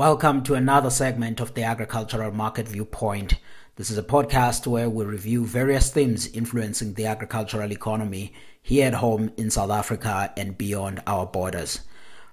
Welcome to another segment of the Agricultural Market Viewpoint. This is a podcast where we review various themes influencing the agricultural economy here at home in South Africa and beyond our borders.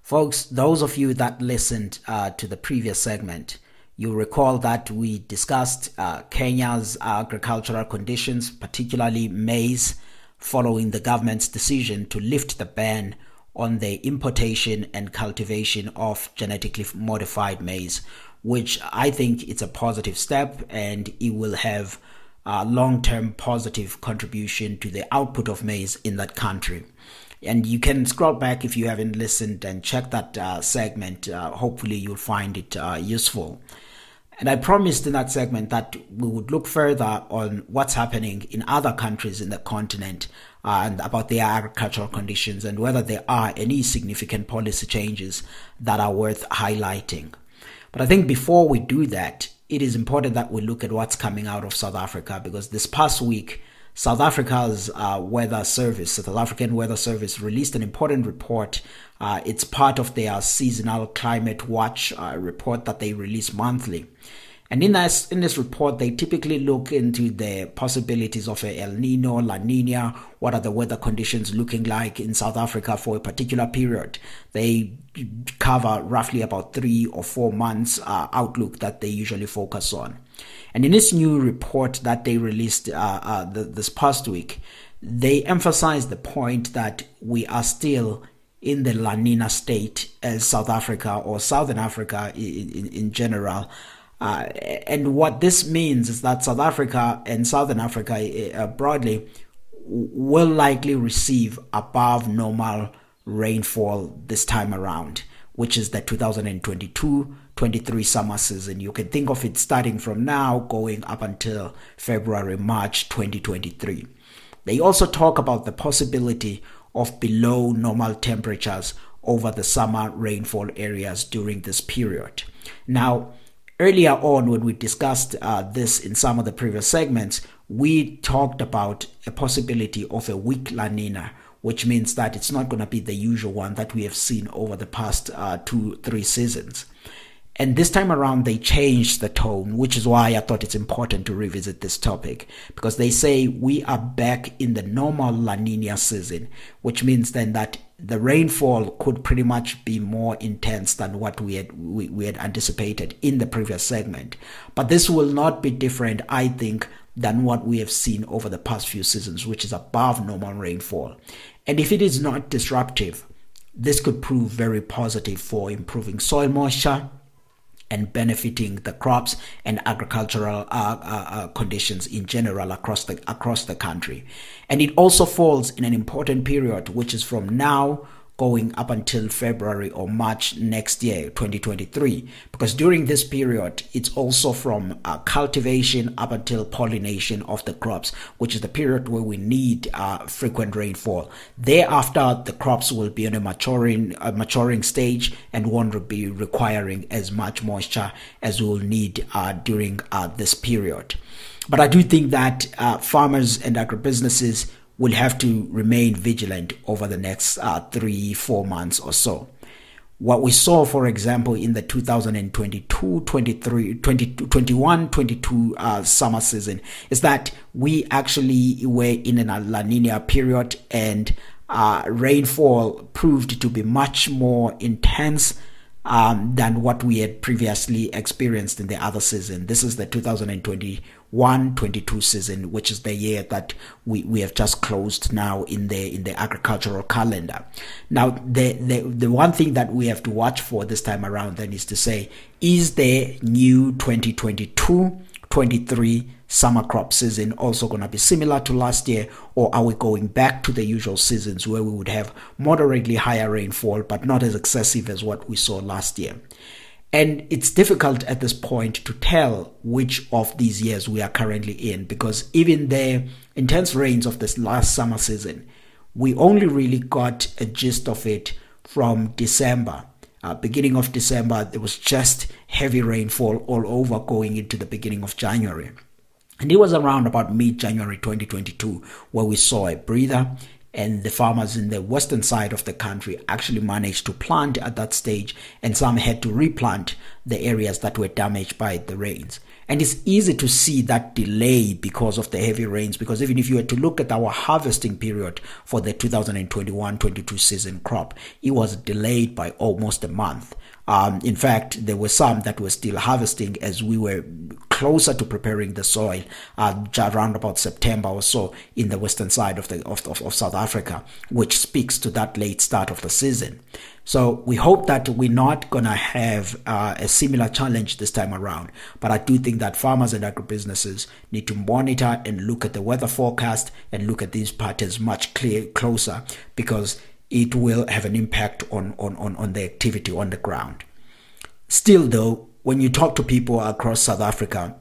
Folks, those of you that listened to the previous segment, you'll recall that we discussed Kenya's agricultural conditions, particularly maize, following the government's decision to lift the ban on the importation and cultivation of genetically modified maize, which I think it's a positive step, and it will have a long-term positive contribution to the output of maize in that country. And you can scroll back if you haven't listened and check that segment. Hopefully you'll find it useful. And I promised in that segment that we would look further on what's happening in other countries in the continent and about their agricultural conditions and whether there are any significant policy changes that are worth highlighting. But I think before we do that, it is important that we look at what's coming out of South Africa, because this past week, South Africa's Weather Service, South African Weather Service, released an important report. It's part of their seasonal climate watch report that they release monthly. And in this report, they typically look into the possibilities of El Nino, La Niña. What are the weather conditions looking like in South Africa for a particular period? They cover roughly about 3 or 4 months outlook that they usually focus on. And in this new report that they released this past week, they emphasized the point that we are still in the La Niña state as South Africa, or southern Africa in general. And what this means is that South Africa and southern Africa broadly will likely receive above normal rainfall this time around, which is the 2022-23 summer season. You can think of it starting from now going up until February, March 2023. They also talk about the possibility of below normal temperatures over the summer rainfall areas during this period. Now, earlier on, when we discussed this in some of the previous segments, we talked about a possibility of a weak La Niña, which means that it's not going to be the usual one that we have seen over the past 2-3 seasons. And this time around, they changed the tone, which is why I thought it's important to revisit this topic, because they say we are back in the normal La Niña season, which means then that the rainfall could pretty much be more intense than what we had anticipated in the previous segment. But this will not be different, I think, than what we have seen over the past few seasons, which is above normal rainfall. And if it is not disruptive, this could prove very positive for improving soil moisture and benefiting the crops and agricultural conditions in general across the country. And it also falls in an important period, which is from now going up until February or March next year, 2023, because during this period, it's also from cultivation up until pollination of the crops, which is the period where we need frequent rainfall. Thereafter, the crops will be in a maturing stage and won't be requiring as much moisture as we'll need during this period. But I do think that farmers and agribusinesses will have to remain vigilant over the next 3-4 months or so. What we saw, for example, in the 2021-22 summer season is that we actually were in a La Niña period, and rainfall proved to be much more intense than what we had previously experienced in the other season. This is the 2021-22 season, which is the year that we have just closed now in the agricultural calendar. Now, the one thing that we have to watch for this time around then is to say, is the new 2022-23 summer crop season also going to be similar to last year, or are we going back to the usual seasons where we would have moderately higher rainfall but not as excessive as what we saw last year? And it's difficult at this point to tell which of these years we are currently in, because even the intense rains of this last summer season, we only really got a gist of it from December. Beginning of December, there was just heavy rainfall all over going into the beginning of January. And it was around about mid-January 2022 where we saw a breather, and the farmers in the western side of the country actually managed to plant at that stage, and some had to replant the areas that were damaged by the rains. And it's easy to see that delay because of the heavy rains, because even if you were to look at our harvesting period for the 2021-22 season crop, it was delayed by almost a month. In fact, there were some that were still harvesting as we were closer to preparing the soil around about September or so in the western side of South Africa, which speaks to that late start of the season. So we hope that we're not going to have a similar challenge this time around. But I do think that farmers and agribusinesses need to monitor and look at the weather forecast and look at these patterns much closer, because it will have an impact on the activity on the ground. Still, though, when you talk to people across South Africa,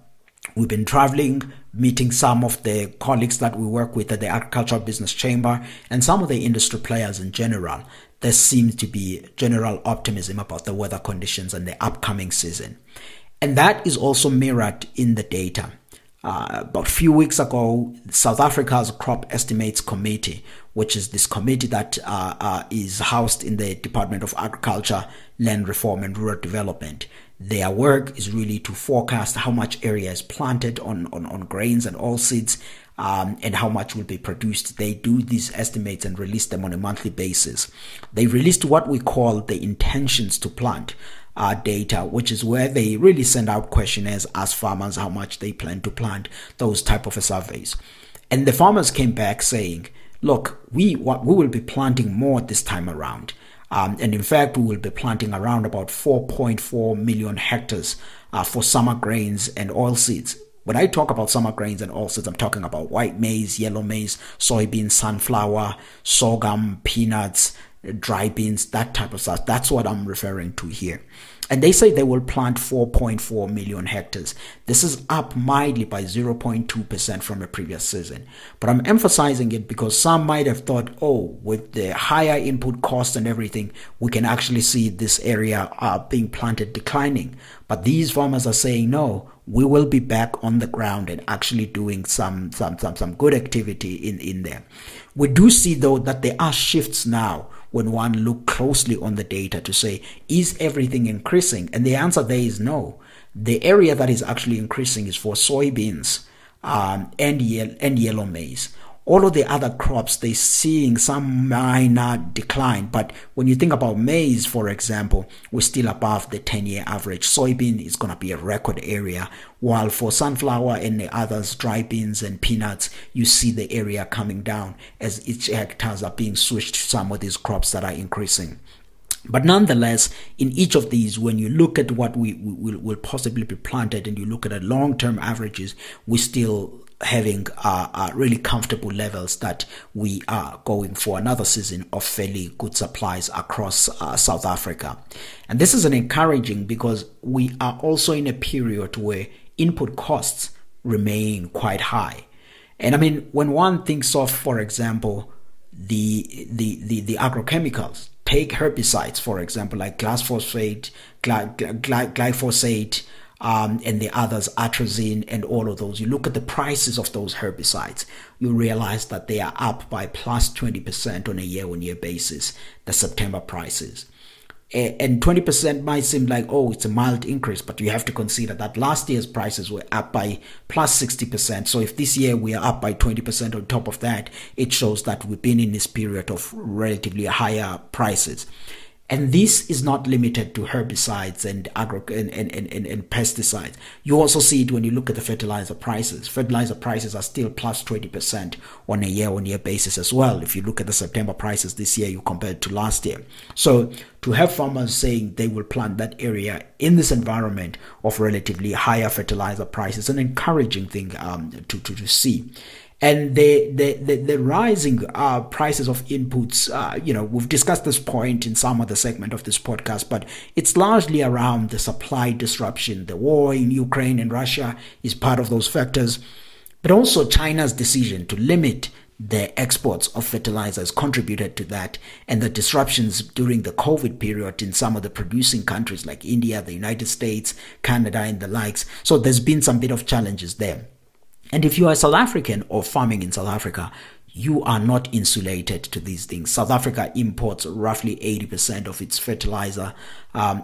we've been traveling, meeting some of the colleagues that we work with at the Agricultural Business Chamber and some of the industry players in general. There seems to be general optimism about the weather conditions and the upcoming season. And that is also mirrored in the data. About a few weeks ago, South Africa's Crop Estimates Committee, which is this committee that is housed in the Department of Agriculture, Land Reform, and Rural Development. Their work is really to forecast how much area is planted on grains and oilseeds, and how much will be produced. They do these estimates and release them on a monthly basis. They released what we call the intentions to plant data, which is where they really send out questionnaires, ask farmers how much they plan to plant, those type of surveys. And the farmers came back saying, look, we will be planting more this time around. And in fact, we will be planting around about 4.4 million hectares for summer grains and oilseeds. When I talk about summer grains and oilseeds, I'm talking about white maize, yellow maize, soybeans, sunflower, sorghum, peanuts, dry beans, that type of stuff. That's what I'm referring to here. And they say they will plant 4.4 million hectares. This is up mildly by 0.2% from the previous season. But I'm emphasizing it because some might have thought, oh, with the higher input costs and everything, we can actually see this area being planted declining. But these farmers are saying, no, we will be back on the ground and actually doing some good activity in there. We do see, though, that there are shifts now when one look closely on the data to say, is everything increasing? And the answer there is no. The area that is actually increasing is for soybeans and yellow maize. All of the other crops, they're seeing some minor decline. But when you think about maize, for example, we're still above the 10-year average. Soybean is going to be a record area, while for sunflower and the others, dry beans and peanuts, you see the area coming down as each hectares are being switched to some of these crops that are increasing. But nonetheless, in each of these, when you look at what we will possibly be planted and you look at the long-term averages, we still having really comfortable levels that we are going for another season of fairly good supplies across South Africa. And this is an encouraging because we are also in a period where input costs remain quite high. And I mean, when one thinks of, for example, the agrochemicals, take herbicides, for example, like glyphosate, and the others, atrazine and all of those. You look at the prices of those herbicides, you realize that they are up by plus 20% on a year-on-year basis, the September prices. And 20% might seem like, oh, it's a mild increase, but you have to consider that last year's prices were up by plus 60%. So if this year we are up by 20% on top of that, it shows that we've been in this period of relatively higher prices. And this is not limited to herbicides and and pesticides. You also see it when you look at the fertilizer prices. Fertilizer prices are still plus 20% on a year-on-year basis as well. If you look at the September prices this year, you compare it to last year. So to have farmers saying they will plant that area in this environment of relatively higher fertilizer prices, an encouraging thing to see. And the rising prices of inputs, we've discussed this point in some other segment of this podcast, but it's largely around the supply disruption. The war in Ukraine and Russia is part of those factors, but also China's decision to limit the exports of fertilizers contributed to that, and the disruptions during the COVID period in some of the producing countries like India, the United States, Canada, and the likes. So there's been some bit of challenges there. And if you are South African or farming in South Africa, you are not insulated to these things. South Africa imports roughly 80% of its fertilizer,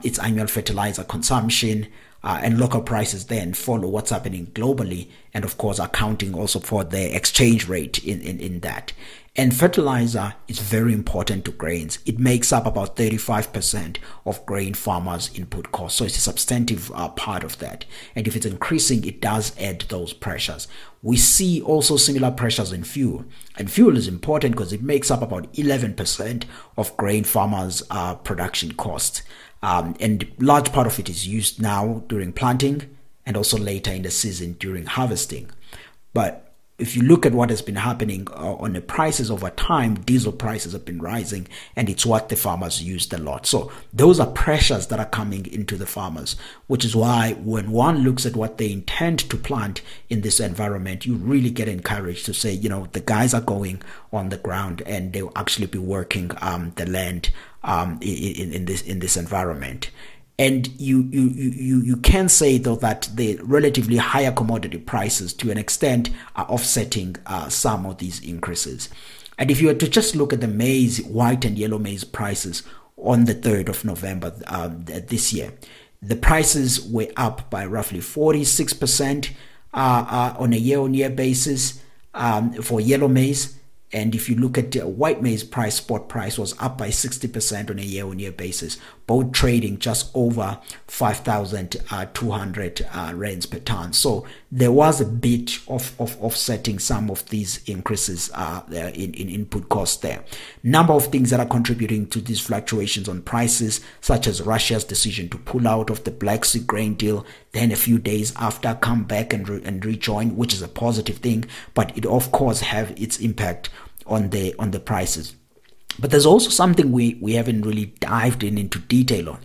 its annual fertilizer consumption, and local prices then follow what's happening globally, and of course accounting also for the exchange rate in that. And fertilizer is very important to grains. It makes up about 35% of grain farmers' input costs. So it's a substantive part of that. And if it's increasing, it does add those pressures. We see also similar pressures in fuel. And fuel is important because it makes up about 11% of grain farmers' production costs. And a large part of it is used now during planting and also later in the season during harvesting. But if you look at what has been happening on the prices over time, diesel prices have been rising, and it's what the farmers used a lot. So those are pressures that are coming into the farmers, which is why when one looks at what they intend to plant in this environment, you really get encouraged to say, you know, the guys are going on the ground and they'll actually be working the land in this environment. And you can say, though, that the relatively higher commodity prices, to an extent, are offsetting some of these increases. And if you were to just look at the maize, white and yellow maize prices on the 3rd of November this year, the prices were up by roughly 46% on a year-on-year basis for yellow maize. And if you look at the white maize price, spot price was up by 60% on a year-on-year basis, both trading just over 5,200 rands per ton. So there was a bit of offsetting some of these increases in input costs there. Number of things that are contributing to these fluctuations on prices, such as Russia's decision to pull out of the Black Sea grain deal, then a few days after come back and rejoin, which is a positive thing, but it of course have its impact on the prices. But there's also something we haven't really dived into detail on,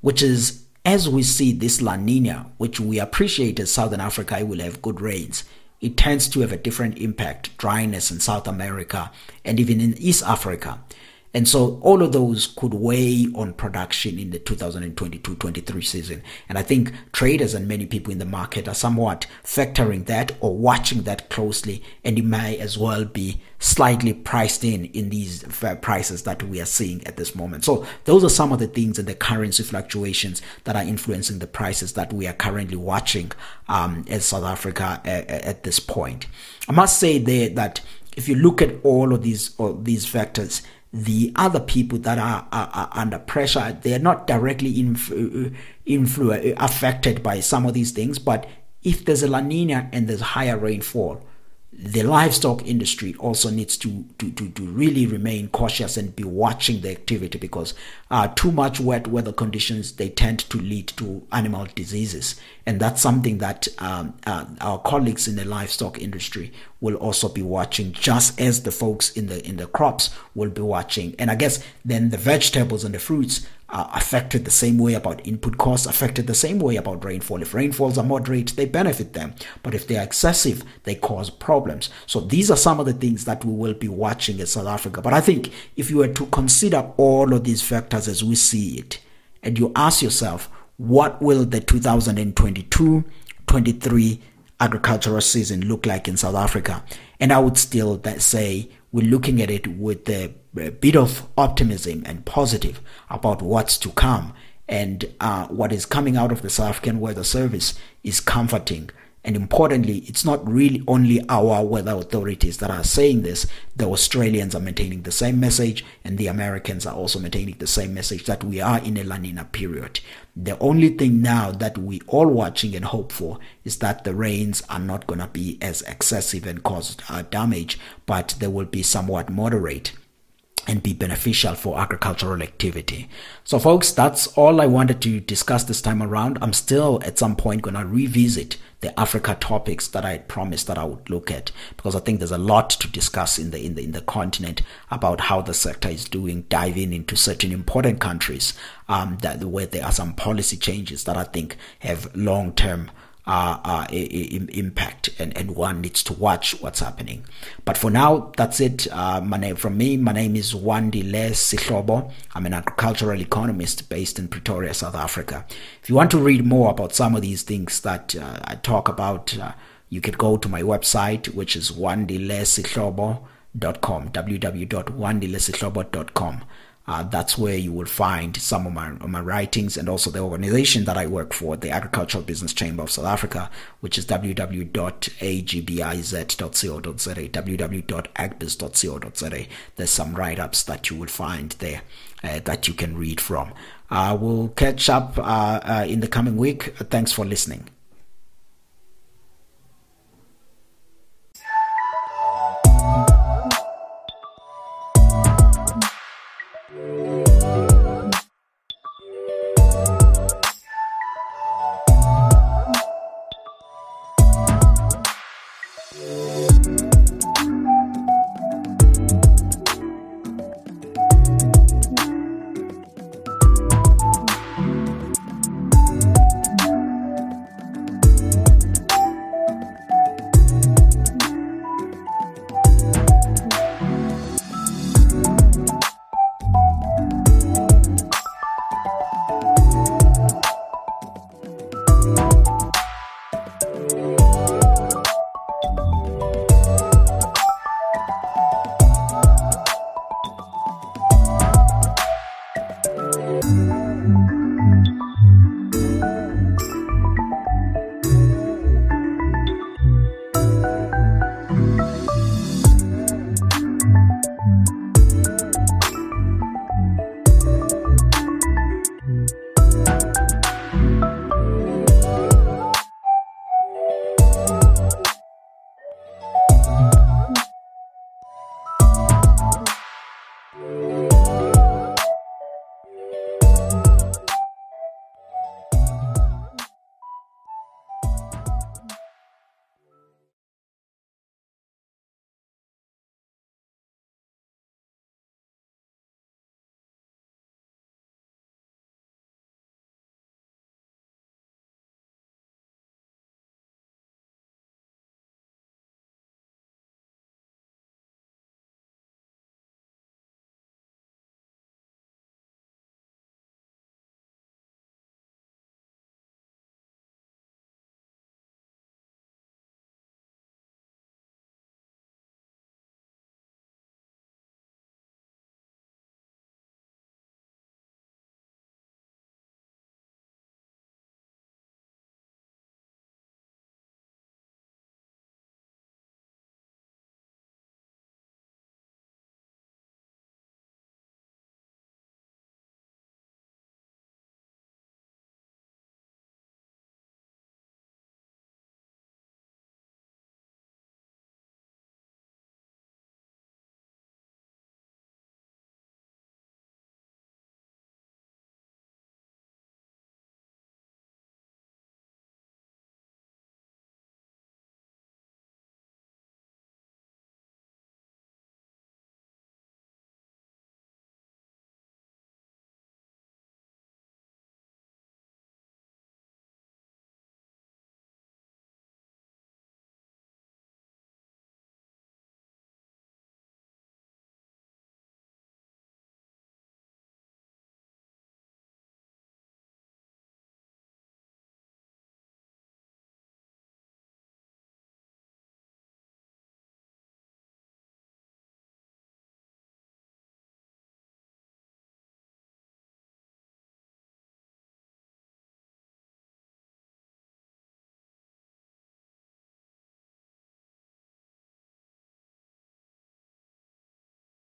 which is as we see this La Niña, which we appreciate as Southern Africa, it will have good rains. It tends to have a different impact, dryness in South America and even in East Africa. And so all of those could weigh on production in the 2022-23 season. And I think traders and many people in the market are somewhat factoring that or watching that closely. And it may as well be slightly priced in these prices that we are seeing at this moment. So those are some of the things and the currency fluctuations that are influencing the prices that we are currently watching as South Africa at this point. I must say there that if you look at all of these factors, the other people that are under pressure, they are not directly affected by some of these things. But if there's a La Nina and there's higher rainfall, the livestock industry also needs to really remain cautious and be watching the activity, because too much wet weather conditions, they tend to lead to animal diseases. And that's something that our colleagues in the livestock industry will also be watching, just as the folks in the crops will be watching. And I guess then the vegetables and the fruits are affected the same way about input costs, affected the same way about rainfall. If rainfalls are moderate, they benefit them. But if they are excessive, they cause problems. So these are some of the things that we will be watching in South Africa. But I think if you were to consider all of these factors as we see it, and you ask yourself, what will the 2022-23 agricultural season look like in South Africa? And I would still say we're looking at it with a bit of optimism and positive about what's to come. And what is coming out of the South African Weather Service is comforting. And importantly, it's not really only our weather authorities that are saying this. The Australians are maintaining the same message, and the Americans are also maintaining the same message, that we are in a La Nina period. The only thing now that we all watching and hope for is that the rains are not going to be as excessive and cause damage, but they will be somewhat moderate and be beneficial for agricultural activity. So folks, that's all I wanted to discuss this time around. I'm still at some point going to revisit the Africa topics that I promised that I would look at, because I think there's a lot to discuss in the continent about how the sector is doing, diving into certain important countries where there are some policy changes that I think have long-term impact, and one needs to watch what's happening. But for now, that's it. My name is Wandile Sihlobo. I'm an agricultural economist based in Pretoria, South Africa. If you want to read more about some of these things that I talk about, you could go to my website, which is wandilesihlobo.com. www.wandilesihlobo.com. That's where you will find some of my writings, and also the organization that I work for, the Agricultural Business Chamber of South Africa, which is www.agbiz.co.za, www.agbiz.co.za. There's some write-ups that you will find there that you can read from. We'll catch up in the coming week. Thanks for listening.